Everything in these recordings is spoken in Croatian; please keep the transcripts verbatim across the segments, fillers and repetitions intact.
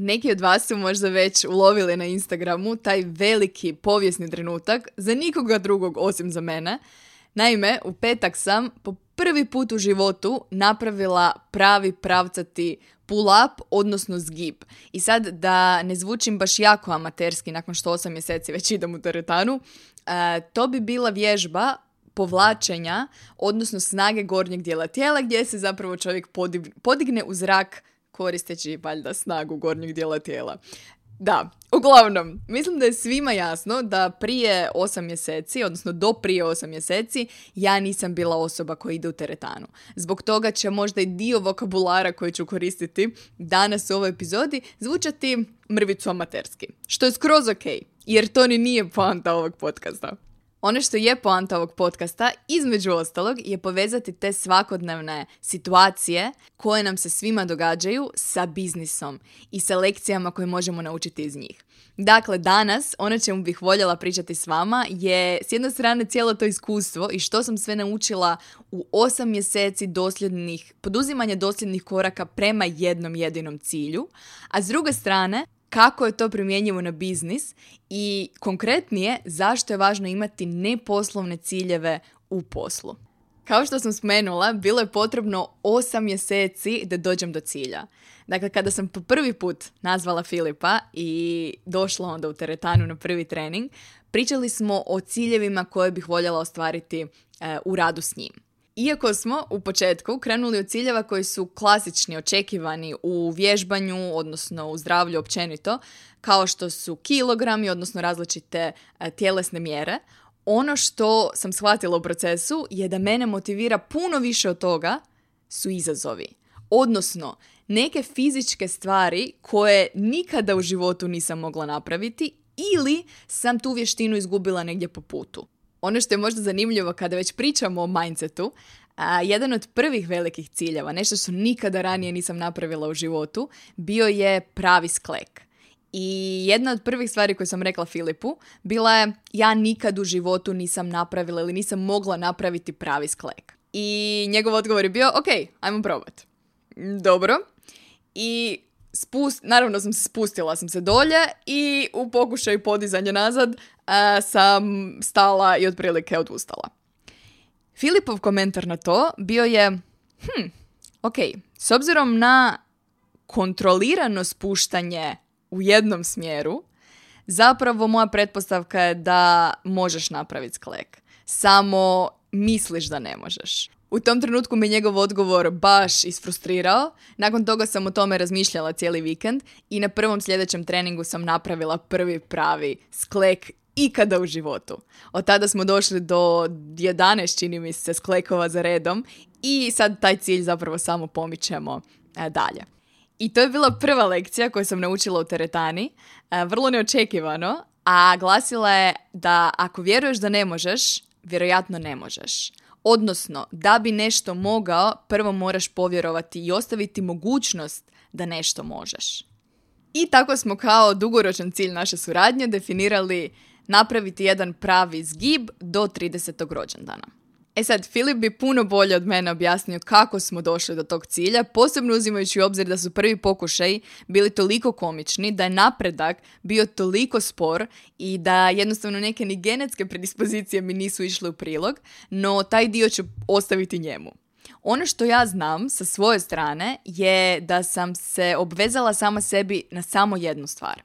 Neki od vas su možda već ulovili na Instagramu taj veliki povijesni trenutak za nikoga drugog osim za mene. Naime, u petak sam po prvi put u životu napravila pravi pravcati pull-up, odnosno zgib. I sad da ne zvučim baš jako amaterski nakon što osam mjeseci već idem u teretanu, to bi bila vježba povlačenja, odnosno snage gornjeg dijela tijela gdje se zapravo čovjek podigne u zrak koristeći valjda snagu gornjeg dijela tijela. Da, uglavnom, mislim da je svima jasno da prije osam mjeseci, odnosno do prije osam mjeseci, ja nisam bila osoba koja ide u teretanu. Zbog toga će možda i dio vokabulara koji ću koristiti danas u ovoj epizodi zvučati mrvicu amaterski. Što je skroz ok, jer to ni nije poanta ovog podcasta. Ono što je poanta ovog podcasta, između ostalog, je povezati te svakodnevne situacije koje nam se svima događaju sa biznisom i sa lekcijama koje možemo naučiti iz njih. Dakle, danas, ono čemu bih voljela pričati s vama je s jedne strane cijelo to iskustvo i što sam sve naučila u osam mjeseci dosljednih, poduzimanja dosljednih koraka prema jednom jedinom cilju, a s druge strane kako je to primjenjivo na biznis i konkretnije zašto je važno imati neposlovne ciljeve u poslu. Kao što sam spomenula, bilo je potrebno osam mjeseci da dođem do cilja. Dakle, kada sam po prvi put nazvala Filipa i došla onda u teretanu na prvi trening, pričali smo o ciljevima koje bih voljela ostvariti e, u radu s njim. Iako smo u početku krenuli od ciljeva koji su klasični, očekivani u vježbanju, odnosno u zdravlju općenito, kao što su kilogrami, odnosno različite tjelesne mjere, ono što sam shvatila u procesu je da mene motivira puno više od toga su izazovi. Odnosno, neke fizičke stvari koje nikada u životu nisam mogla napraviti ili sam tu vještinu izgubila negdje po putu. Ono što je možda zanimljivo kada već pričamo o mindsetu, a, jedan od prvih velikih ciljeva, nešto što nikada ranije nisam napravila u životu, bio je pravi sklek. I jedna od prvih stvari koju sam rekla Filipu bila je ja nikad u životu nisam napravila ili nisam mogla napraviti pravi sklek. I njegov odgovor je bio, ok, ajmo probati. Dobro. I Spust, naravno sam se spustila, sam se dolje i u pokušaju podizanja nazad uh, sam stala i otprilike odustala. Filipov komentar na to bio je, hm, ok, s obzirom na kontrolirano spuštanje u jednom smjeru, zapravo moja pretpostavka je da možeš napraviti sklek, samo misliš da ne možeš. U tom trenutku me njegov odgovor baš isfrustrirao, nakon toga sam o tome razmišljala cijeli vikend i na prvom sljedećem treningu sam napravila prvi pravi sklek ikada u životu. Od tada smo došli do jedanaest, čini mi se, sklekova za redom i sad taj cilj zapravo samo pomičemo dalje. I to je bila prva lekcija koju sam naučila u teretani, vrlo neočekivano, a glasila je da ako vjeruješ da ne možeš, vjerojatno ne možeš. Odnosno, da bi nešto mogao, prvo moraš povjerovati i ostaviti mogućnost da nešto možeš. I tako smo kao dugoročan cilj naše suradnje definirali napraviti jedan pravi zgib do tridesetog rođendana. E sad, Filip bi puno bolje od mene objasnio kako smo došli do tog cilja, posebno uzimajući u obzir da su prvi pokušaji bili toliko komični, da je napredak bio toliko spor i da jednostavno neke ni genetske predispozicije mi nisu išle u prilog, no taj dio ću ostaviti njemu. Ono što ja znam sa svoje strane je da sam se obvezala sama sebi na samo jednu stvar.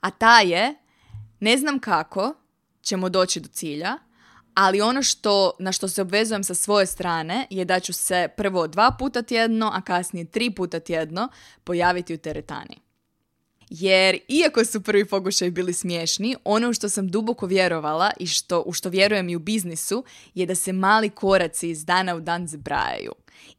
A ta je, ne znam kako ćemo doći do cilja, ali ono što, na što se obvezujem sa svoje strane je da ću se prvo dva puta tjedno, a kasnije tri puta tjedno pojaviti u teretani. Jer iako su prvi pokušaj bili smiješni, ono što sam duboko vjerovala i što, u što vjerujem i u biznisu je da se mali koraci iz dana u dan zbrajaju.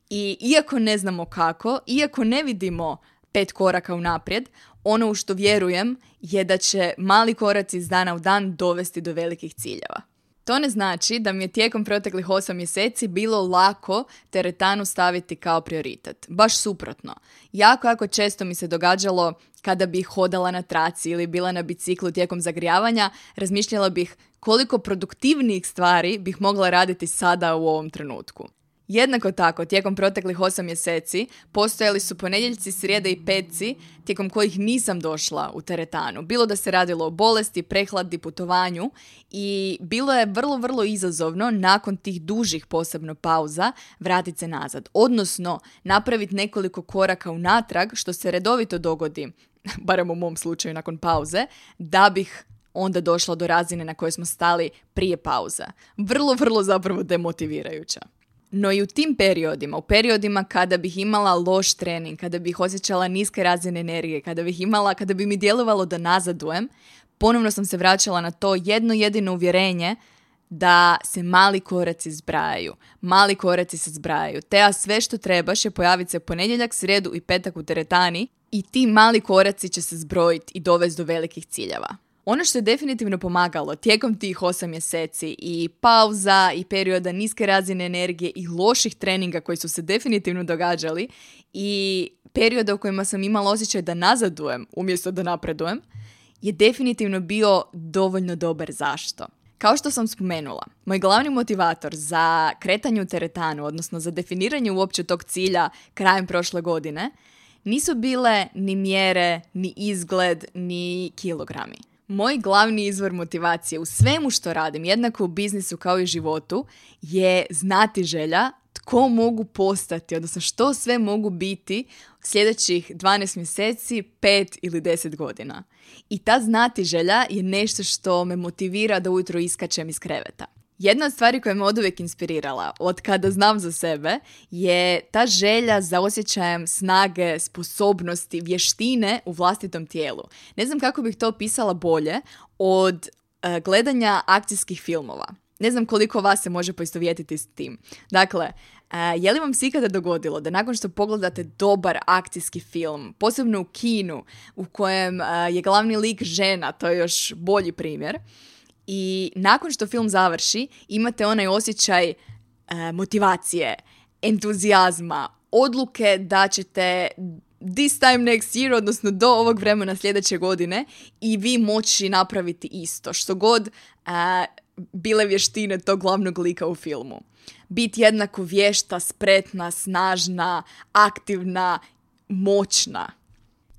I iako ne znamo kako, iako ne vidimo pet koraka unaprijed, ono u što vjerujem je da će mali koraci iz dana u dan dovesti do velikih ciljeva. To ne znači da mi je tijekom proteklih osam mjeseci bilo lako teretanu staviti kao prioritet. Baš suprotno. Jako, jako često mi se događalo kada bih hodala na traci ili bila na biciklu tijekom zagrijavanja, razmišljala bih koliko produktivnijih stvari bih mogla raditi sada u ovom trenutku. Jednako tako, tijekom proteklih osam mjeseci postojali su ponedjeljci, srijede i petci tijekom kojih nisam došla u teretanu. Bilo da se radilo o bolesti, prehladi, putovanju i bilo je vrlo, vrlo izazovno nakon tih dužih posebno pauza vratiti se nazad. Odnosno, napraviti nekoliko koraka unatrag što se redovito dogodi, barem u mom slučaju nakon pauze, da bih onda došla do razine na kojoj smo stali prije pauza. Vrlo, vrlo zapravo demotivirajuća. No i u tim periodima, u periodima kada bih imala loš trening, kada bih osjećala niske razine energije, kada bih imala, kada bi mi djelovalo da nazadujem, ponovno sam se vraćala na to jedno jedino uvjerenje da se mali koraci zbrajaju. Mali koraci se zbrajaju. Te a sve što trebaš je pojaviti se ponedjeljak, srijedu i petak u teretani i ti mali koraci će se zbrojiti i dovesti do velikih ciljeva. Ono što je definitivno pomagalo tijekom tih osam mjeseci i pauza i perioda niske razine energije i loših treninga koji su se definitivno događali i perioda u kojima sam imala osjećaj da nazadujem umjesto da napredujem je definitivno bio dovoljno dobar zašto. Kao što sam spomenula, moj glavni motivator za kretanje u teretanu, odnosno za definiranje uopće tog cilja krajem prošle godine, nisu bile ni mjere, ni izgled, ni kilogrami. Moj glavni izvor motivacije u svemu što radim, jednako u biznisu kao i životu, je znati želja tko mogu postati, odnosno što sve mogu biti sljedećih dvanaest mjeseci, pet ili deset godina. I ta znati želja je nešto što me motivira da ujutro iskačem iz kreveta. Jedna od stvari koja me oduvijek inspirirala, od kada znam za sebe, je ta želja za osjećajem snage, sposobnosti, vještine u vlastitom tijelu. Ne znam kako bih to opisala bolje od e, gledanja akcijskih filmova. Ne znam koliko vas se može poistovjetiti s tim. Dakle, e, je li vam se ikada dogodilo da nakon što pogledate dobar akcijski film, posebno u kinu, u kojem e, je glavni lik žena, to je još bolji primjer, i nakon što film završi, imate onaj osjećaj e, motivacije, entuzijazma, odluke da ćete this time next year, odnosno do ovog vremena sljedeće godine, i vi moći napraviti isto, što god e, bile vještine tog glavnog lika u filmu. Biti jednako vješta, spretna, snažna, aktivna, moćna.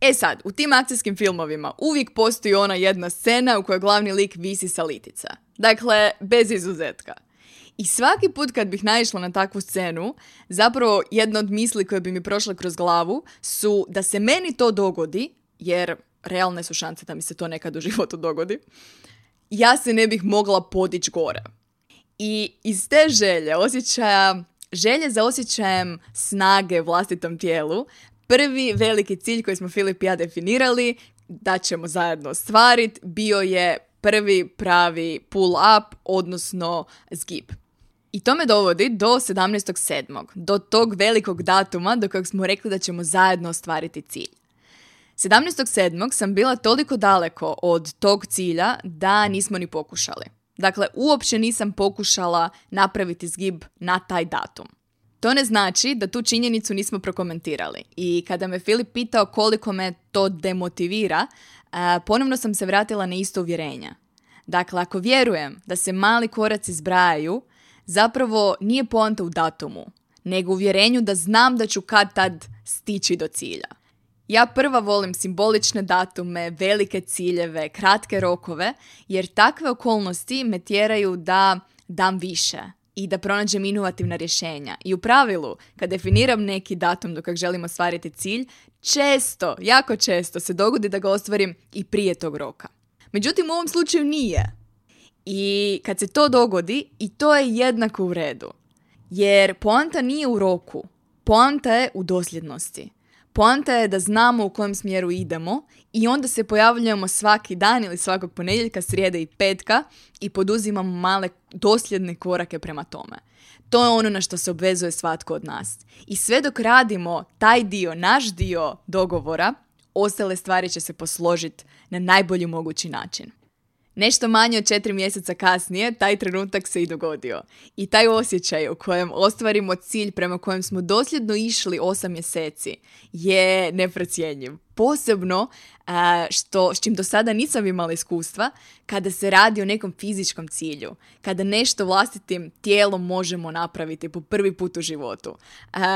E sad, u tim akcijskim filmovima uvijek postoji ona jedna scena u kojoj glavni lik visi sa litica. Dakle, bez izuzetka. I svaki put kad bih naišla na takvu scenu, zapravo jedna od misli koje bi mi prošle kroz glavu su da se meni to dogodi, jer realne su šanse da mi se to nekad u životu dogodi, ja se ne bih mogla podići gore. I iz te želje, osjećaja, želje za osjećajem snage u vlastitom tijelu, prvi veliki cilj koji smo Filip i ja definirali, da ćemo zajedno ostvariti, bio je prvi pravi pull up, odnosno zgib. I to me dovodi do sedamnaestog sedmog, do tog velikog datuma do kojeg smo rekli da ćemo zajedno ostvariti cilj. sedamnaestog sedmog sam bila toliko daleko od tog cilja da nismo ni pokušali. Dakle, uopće nisam pokušala napraviti zgib na taj datum. To ne znači da tu činjenicu nismo prokomentirali i kada me Filip pitao koliko me to demotivira, ponovno sam se vratila na isto uvjerenja. Dakle, ako vjerujem da se mali koraci zbrajaju, zapravo nije poanta u datumu, nego u uvjerenju da znam da ću kad tad stići do cilja. Ja prva volim simbolične datume, velike ciljeve, kratke rokove, jer takve okolnosti me tjeraju da dam više i da pronađem inovativna rješenja. I u pravilu, kad definiram neki datum do kojeg želim ostvariti cilj, često, jako često se dogodi da ga ostvarim i prije tog roka. Međutim, u ovom slučaju nije. I kad se to dogodi, i to je jednako u redu. Jer poanta nije u roku, poanta je u dosljednosti. Poanta je da znamo u kojem smjeru idemo i onda se pojavljujemo svaki dan ili svakog ponedjeljka, srijede i petka i poduzimamo male dosljedne korake prema tome. To je ono na što se obvezuje svatko od nas. I sve dok radimo taj dio, naš dio dogovora, ostale stvari će se posložiti na najbolji mogući način. Nešto manje od četiri mjeseca kasnije, taj trenutak se i dogodio. I taj osjećaj u kojem ostvarimo cilj prema kojem smo dosljedno išli osam mjeseci je neprocjenjiv. Posebno što, s čim do sada nisam imala iskustva kada se radi o nekom fizičkom cilju, kada nešto vlastitim tijelom možemo napraviti po prvi put u životu.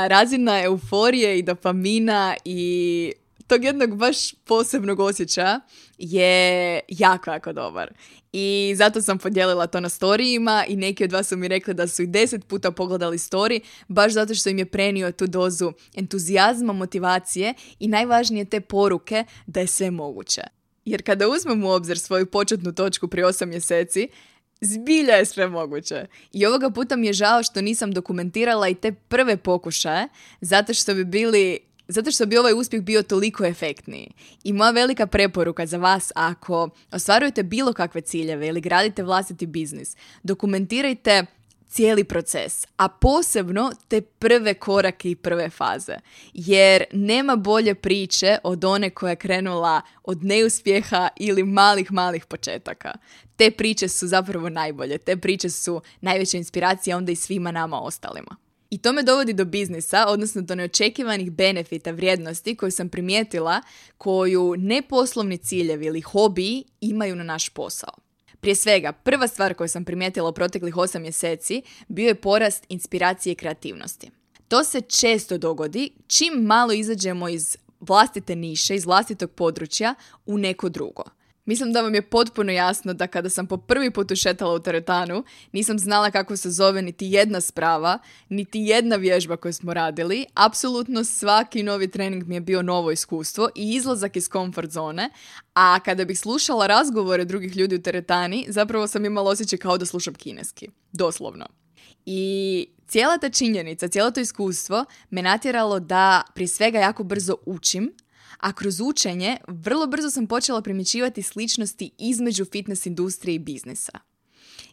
Razina euforije i dopamina i tog jednog baš posebnog osjećaja je jako, jako dobar. I zato sam podijelila to na storijima i neki od vas su mi rekli da su i deset puta pogledali story, baš zato što im je prenio tu dozu entuzijazma, motivacije i najvažnije te poruke da je sve moguće. Jer kada uzmemo u obzir svoju početnu točku prije osam mjeseci, zbilja je sve moguće. I ovoga puta mi je žao što nisam dokumentirala i te prve pokušaje, zato što bi bili... Zato što bi ovaj uspjeh bio toliko efektniji. I moja velika preporuka za vas, ako ostvarujete bilo kakve ciljeve ili gradite vlastiti biznis, dokumentirajte cijeli proces, a posebno te prve korake i prve faze. Jer nema bolje priče od one koja je krenula od neuspjeha ili malih, malih početaka. Te priče su zapravo najbolje, te priče su najveća inspiracija onda i svima nama ostalima. I to me dovodi do biznisa, odnosno do neočekivanih benefita vrijednosti koju sam primijetila, koju neposlovni ciljevi ili hobiji imaju na naš posao. Prije svega, prva stvar koju sam primijetila u proteklih osam mjeseci bio je porast inspiracije i kreativnosti. To se često dogodi čim malo izađemo iz vlastite niše, iz vlastitog područja u neko drugo. Mislim da vam je potpuno jasno da kada sam po prvi put ušetala u teretanu, nisam znala kako se zove niti jedna sprava, niti jedna vježba koju smo radili. Apsolutno svaki novi trening mi je bio novo iskustvo i izlazak iz comfort zone, a kada bih slušala razgovore drugih ljudi u teretani, zapravo sam imala osjećaj kao da slušam kineski. Doslovno. I cijela ta činjenica, cijelo to iskustvo me natjeralo da prije svega jako brzo učim, a kroz učenje vrlo brzo sam počela primjećivati sličnosti između fitness industrije i biznisa.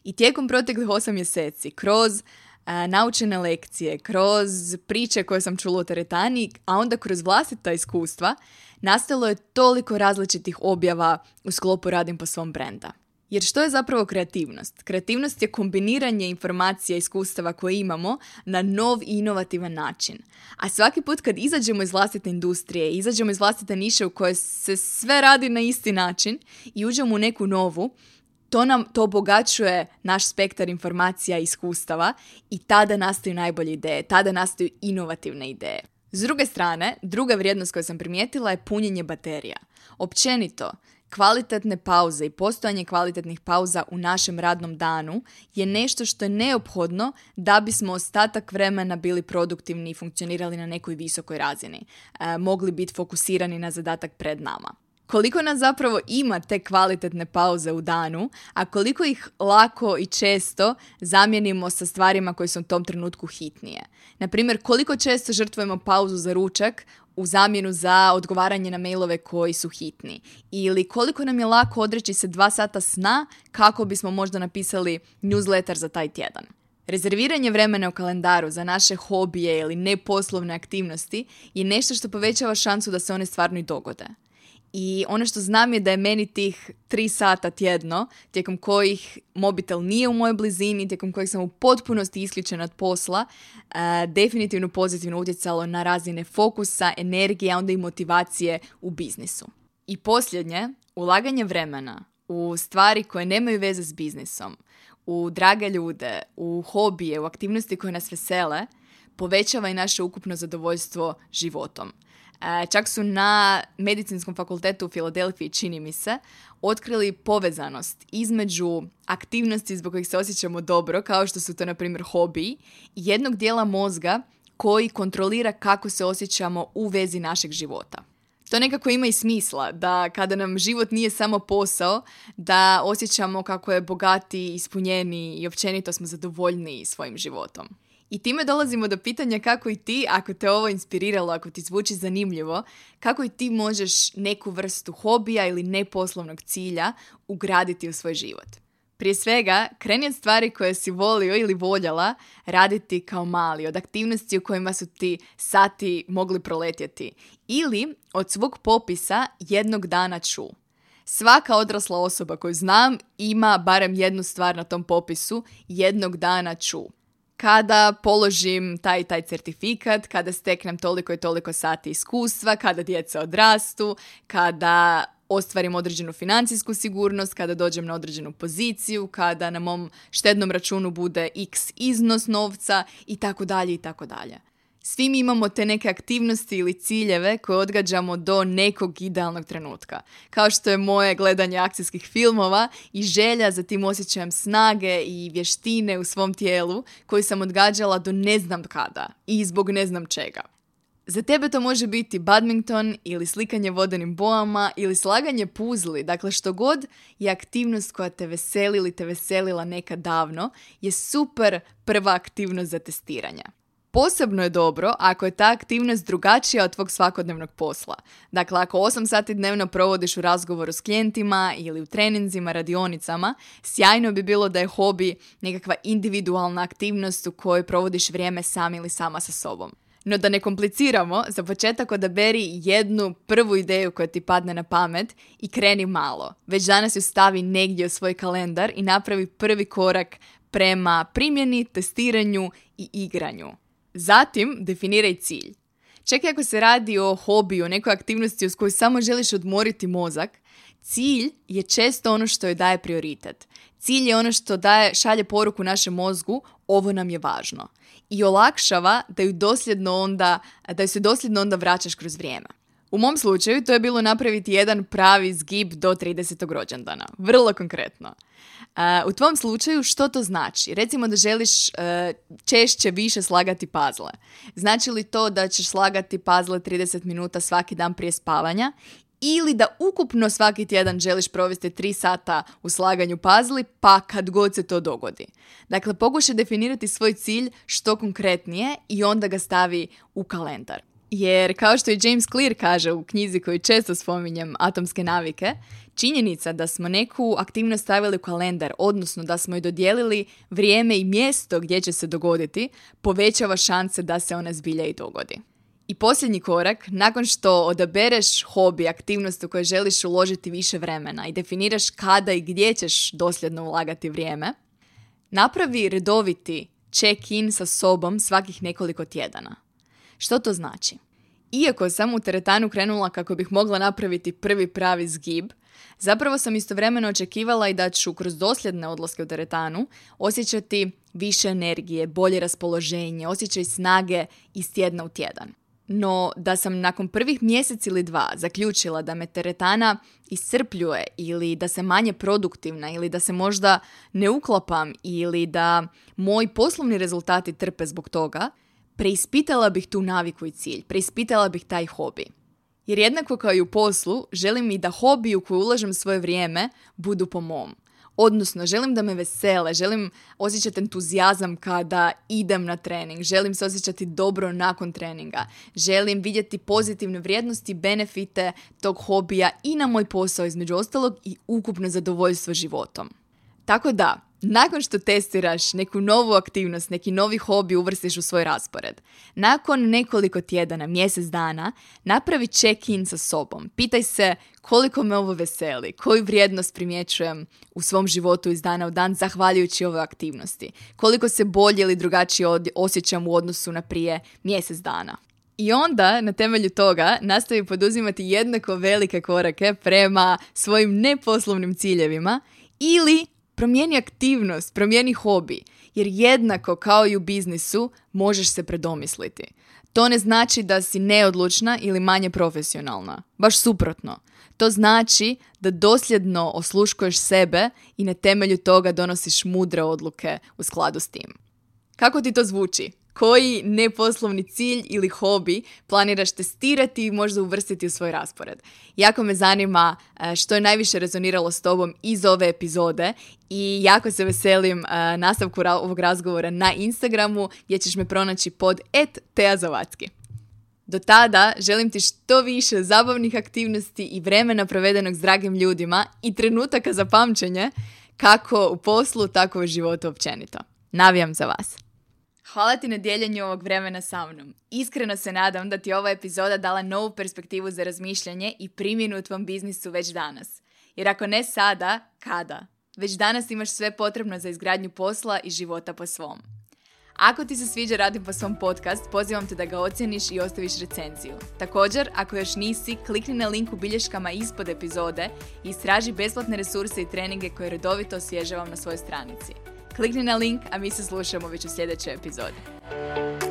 I tijekom proteklih osam mjeseci, kroz a, naučene lekcije, kroz priče koje sam čula u teretani, a onda kroz vlastita iskustva, nastalo je toliko različitih objava u sklopu Radim po svom brenda. Jer što je zapravo kreativnost? Kreativnost je kombiniranje informacija i iskustava koje imamo na nov i inovativan način. A svaki put kad izađemo iz vlastite industrije, izađemo iz vlastite niše u kojoj se sve radi na isti način i uđemo u neku novu, to nam to obogaćuje naš spektar informacija i iskustava i tada nastaju najbolje ideje, tada nastaju inovativne ideje. S druge strane, druga vrijednost koju sam primijetila je punjenje baterija. Općenito, kvalitetne pauze i postojanje kvalitetnih pauza u našem radnom danu je nešto što je neophodno da bismo ostatak vremena bili produktivni i funkcionirali na nekoj visokoj razini, e, mogli biti fokusirani na zadatak pred nama. Koliko nas zapravo ima te kvalitetne pauze u danu, a koliko ih lako i često zamijenimo sa stvarima koje su u tom trenutku hitnije. Naprimjer, koliko često žrtvujemo pauzu za ručak u zamjenu za odgovaranje na mailove koji su hitni. Ili koliko nam je lako odreći se dva sata sna kako bismo možda napisali newsletter za taj tjedan. Rezerviranje vremena u kalendaru za naše hobije ili neposlovne aktivnosti je nešto što povećava šansu da se one stvarno i dogode. I ono što znam je da je meni tih tri sata tjedno, tijekom kojih mobitel nije u mojoj blizini, tijekom kojih sam u potpunosti isključena od posla, uh, definitivno pozitivno utjecalo na razine fokusa, energije, a onda i motivacije u biznisu. I posljednje, ulaganje vremena u stvari koje nemaju veze s biznisom, u drage ljude, u hobije, u aktivnosti koje nas vesele, povećava i naše ukupno zadovoljstvo životom. Čak su na Medicinskom fakultetu u Filadelfiji, čini mi se, otkrili povezanost između aktivnosti zbog kojih se osjećamo dobro, kao što su to, na primjer, hobiji, i jednog dijela mozga koji kontrolira kako se osjećamo u vezi našeg života. To nekako ima i smisla, da kada nam život nije samo posao, da osjećamo kako je bogati, ispunjeni i općenito smo zadovoljni svojim životom. I time dolazimo do pitanja kako i ti, ako te ovo inspiriralo, ako ti zvuči zanimljivo, kako i ti možeš neku vrstu hobija ili neposlovnog cilja ugraditi u svoj život. Prije svega, kreni od stvari koje si volio ili voljela raditi kao mali, od aktivnosti u kojima su ti sati mogli proletjeti ili od svog popisa jednog dana ću. Svaka odrasla osoba koju znam ima barem jednu stvar na tom popisu, jednog dana ću. Kada položim taj taj certifikat, kada steknem toliko i toliko sati iskustva, kada djeca odrastu, kada ostvarim određenu financijsku sigurnost, kada dođem na određenu poziciju, kada na mom štednom računu bude x iznos novca i tako dalje i tako dalje. Svi mi imamo te neke aktivnosti ili ciljeve koje odgađamo do nekog idealnog trenutka. Kao što je moje gledanje akcijskih filmova i želja za tim osjećajem snage i vještine u svom tijelu koju sam odgađala do ne znam kada i zbog ne znam čega. Za tebe to može biti badminton ili slikanje vodenim bojama ili slaganje puzli. Dakle, što god je aktivnost koja te veseli ili te veselila nekad davno je super prva aktivnost za testiranje. Posebno je dobro ako je ta aktivnost drugačija od tvog svakodnevnog posla. Dakle, ako osam sati dnevno provodiš u razgovoru s klijentima ili u treninzima, radionicama, sjajno bi bilo da je hobi nekakva individualna aktivnost u kojoj provodiš vrijeme sam ili sama sa sobom. No da ne kompliciramo, za početak odaberi jednu prvu ideju koja ti padne na pamet i kreni malo. Već danas ju stavi negdje u svoj kalendar i napravi prvi korak prema primjeni, testiranju i igranju. Zatim, definiraj cilj. Čak i ako se radi o hobiju, nekoj aktivnosti uz koju samo želiš odmoriti mozak, cilj je često ono što joj daje prioritet. Cilj je ono što daje, šalje poruku našem mozgu, ovo nam je važno. I olakšava da ju dosljedno onda, da ju se dosljedno onda vraćaš kroz vrijeme. U mom slučaju to je bilo napraviti jedan pravi zgib do tridesetog rođendana. Vrlo konkretno. Uh, u tvom slučaju što to znači? Recimo da želiš uh, češće više slagati puzzle. Znači li to da ćeš slagati puzzle trideset minuta svaki dan prije spavanja ili da ukupno svaki tjedan želiš provesti tri sata u slaganju puzzle pa kad god se to dogodi? Dakle, pokušaj definirati svoj cilj što konkretnije i onda ga stavi u kalendar. Jer kao što i James Clear kaže u knjizi koju često spominjem, Atomske navike, činjenica da smo neku aktivnost stavili u kalendar, odnosno da smo joj dodijelili vrijeme i mjesto gdje će se dogoditi, povećava šanse da se ona zbilja i dogodi. I posljednji korak, nakon što odabereš hobi, aktivnost u kojoj želiš uložiti više vremena i definiraš kada i gdje ćeš dosljedno ulagati vrijeme, napravi redoviti check-in sa sobom svakih nekoliko tjedana. Što to znači? Iako sam u teretanu krenula kako bih mogla napraviti prvi pravi zgib, zapravo sam istovremeno očekivala i da ću kroz dosljedne odlaske u teretanu osjećati više energije, bolje raspoloženje, osjećaj snage iz tjedna u tjedan. No da sam nakon prvih mjesec ili dva zaključila da me teretana iscrpljuje ili da sam manje produktivna ili da se možda ne uklapam ili da moji poslovni rezultati trpe zbog toga, preispitala bih tu naviku i cilj, preispitala bih taj hobi. Jer jednako kao i u poslu, želim i da hobiju koju ulažem svoje vrijeme budu po mom. Odnosno, želim da me vesele, želim osjećati entuzijazam kada idem na trening, želim se osjećati dobro nakon treninga, želim vidjeti pozitivne vrijednosti, benefite tog hobija i na moj posao između ostalog i ukupno zadovoljstvo životom. Tako da, nakon što testiraš neku novu aktivnost, neki novi hobi uvrstiš u svoj raspored, nakon nekoliko tjedana, mjesec dana, napravi check-in sa sobom. Pitaj se koliko me ovo veseli, koju vrijednost primjećujem u svom životu iz dana u dan zahvaljujući ovoj aktivnosti, koliko se bolje ili drugačije osjećam u odnosu na prije mjesec dana. I onda, na temelju toga, nastavi poduzimati jednako velike korake prema svojim neposlovnim ciljevima ili promijeni aktivnost, promijeni hobi, jer jednako kao i u biznisu možeš se predomisliti. To ne znači da si neodlučna ili manje profesionalna, baš suprotno. To znači da dosljedno osluškuješ sebe i na temelju toga donosiš mudre odluke u skladu s tim. Kako ti to zvuči? Koji neposlovni cilj ili hobi planiraš testirati i možda uvrstiti u svoj raspored? Jako me zanima što je najviše rezoniralo s tobom iz ove epizode i jako se veselim nastavku ovog razgovora na Instagramu gdje ćeš me pronaći pod et teazavacki. Do tada želim ti što više zabavnih aktivnosti i vremena provedenog s dragim ljudima i trenutaka za pamćenje kako u poslu, tako u životu općenito. Navijam za vas. Hvala ti na dijeljenju ovog vremena sa mnom. Iskreno se nadam da ti je ova epizoda dala novu perspektivu za razmišljanje i primjenu u tvom biznisu već danas. Jer ako ne sada, kada? Već danas imaš sve potrebno za izgradnju posla i života po svom. Ako ti se sviđa Radim po svom podcast, pozivam te da ga ocjeniš i ostaviš recenziju. Također, ako još nisi, klikni na link u bilješkama ispod epizode i istraži besplatne resurse i treninge koje redovito osvježavam na svojoj stranici. Klikni na link, a mi se slušamo već u sljedećoj epizodi.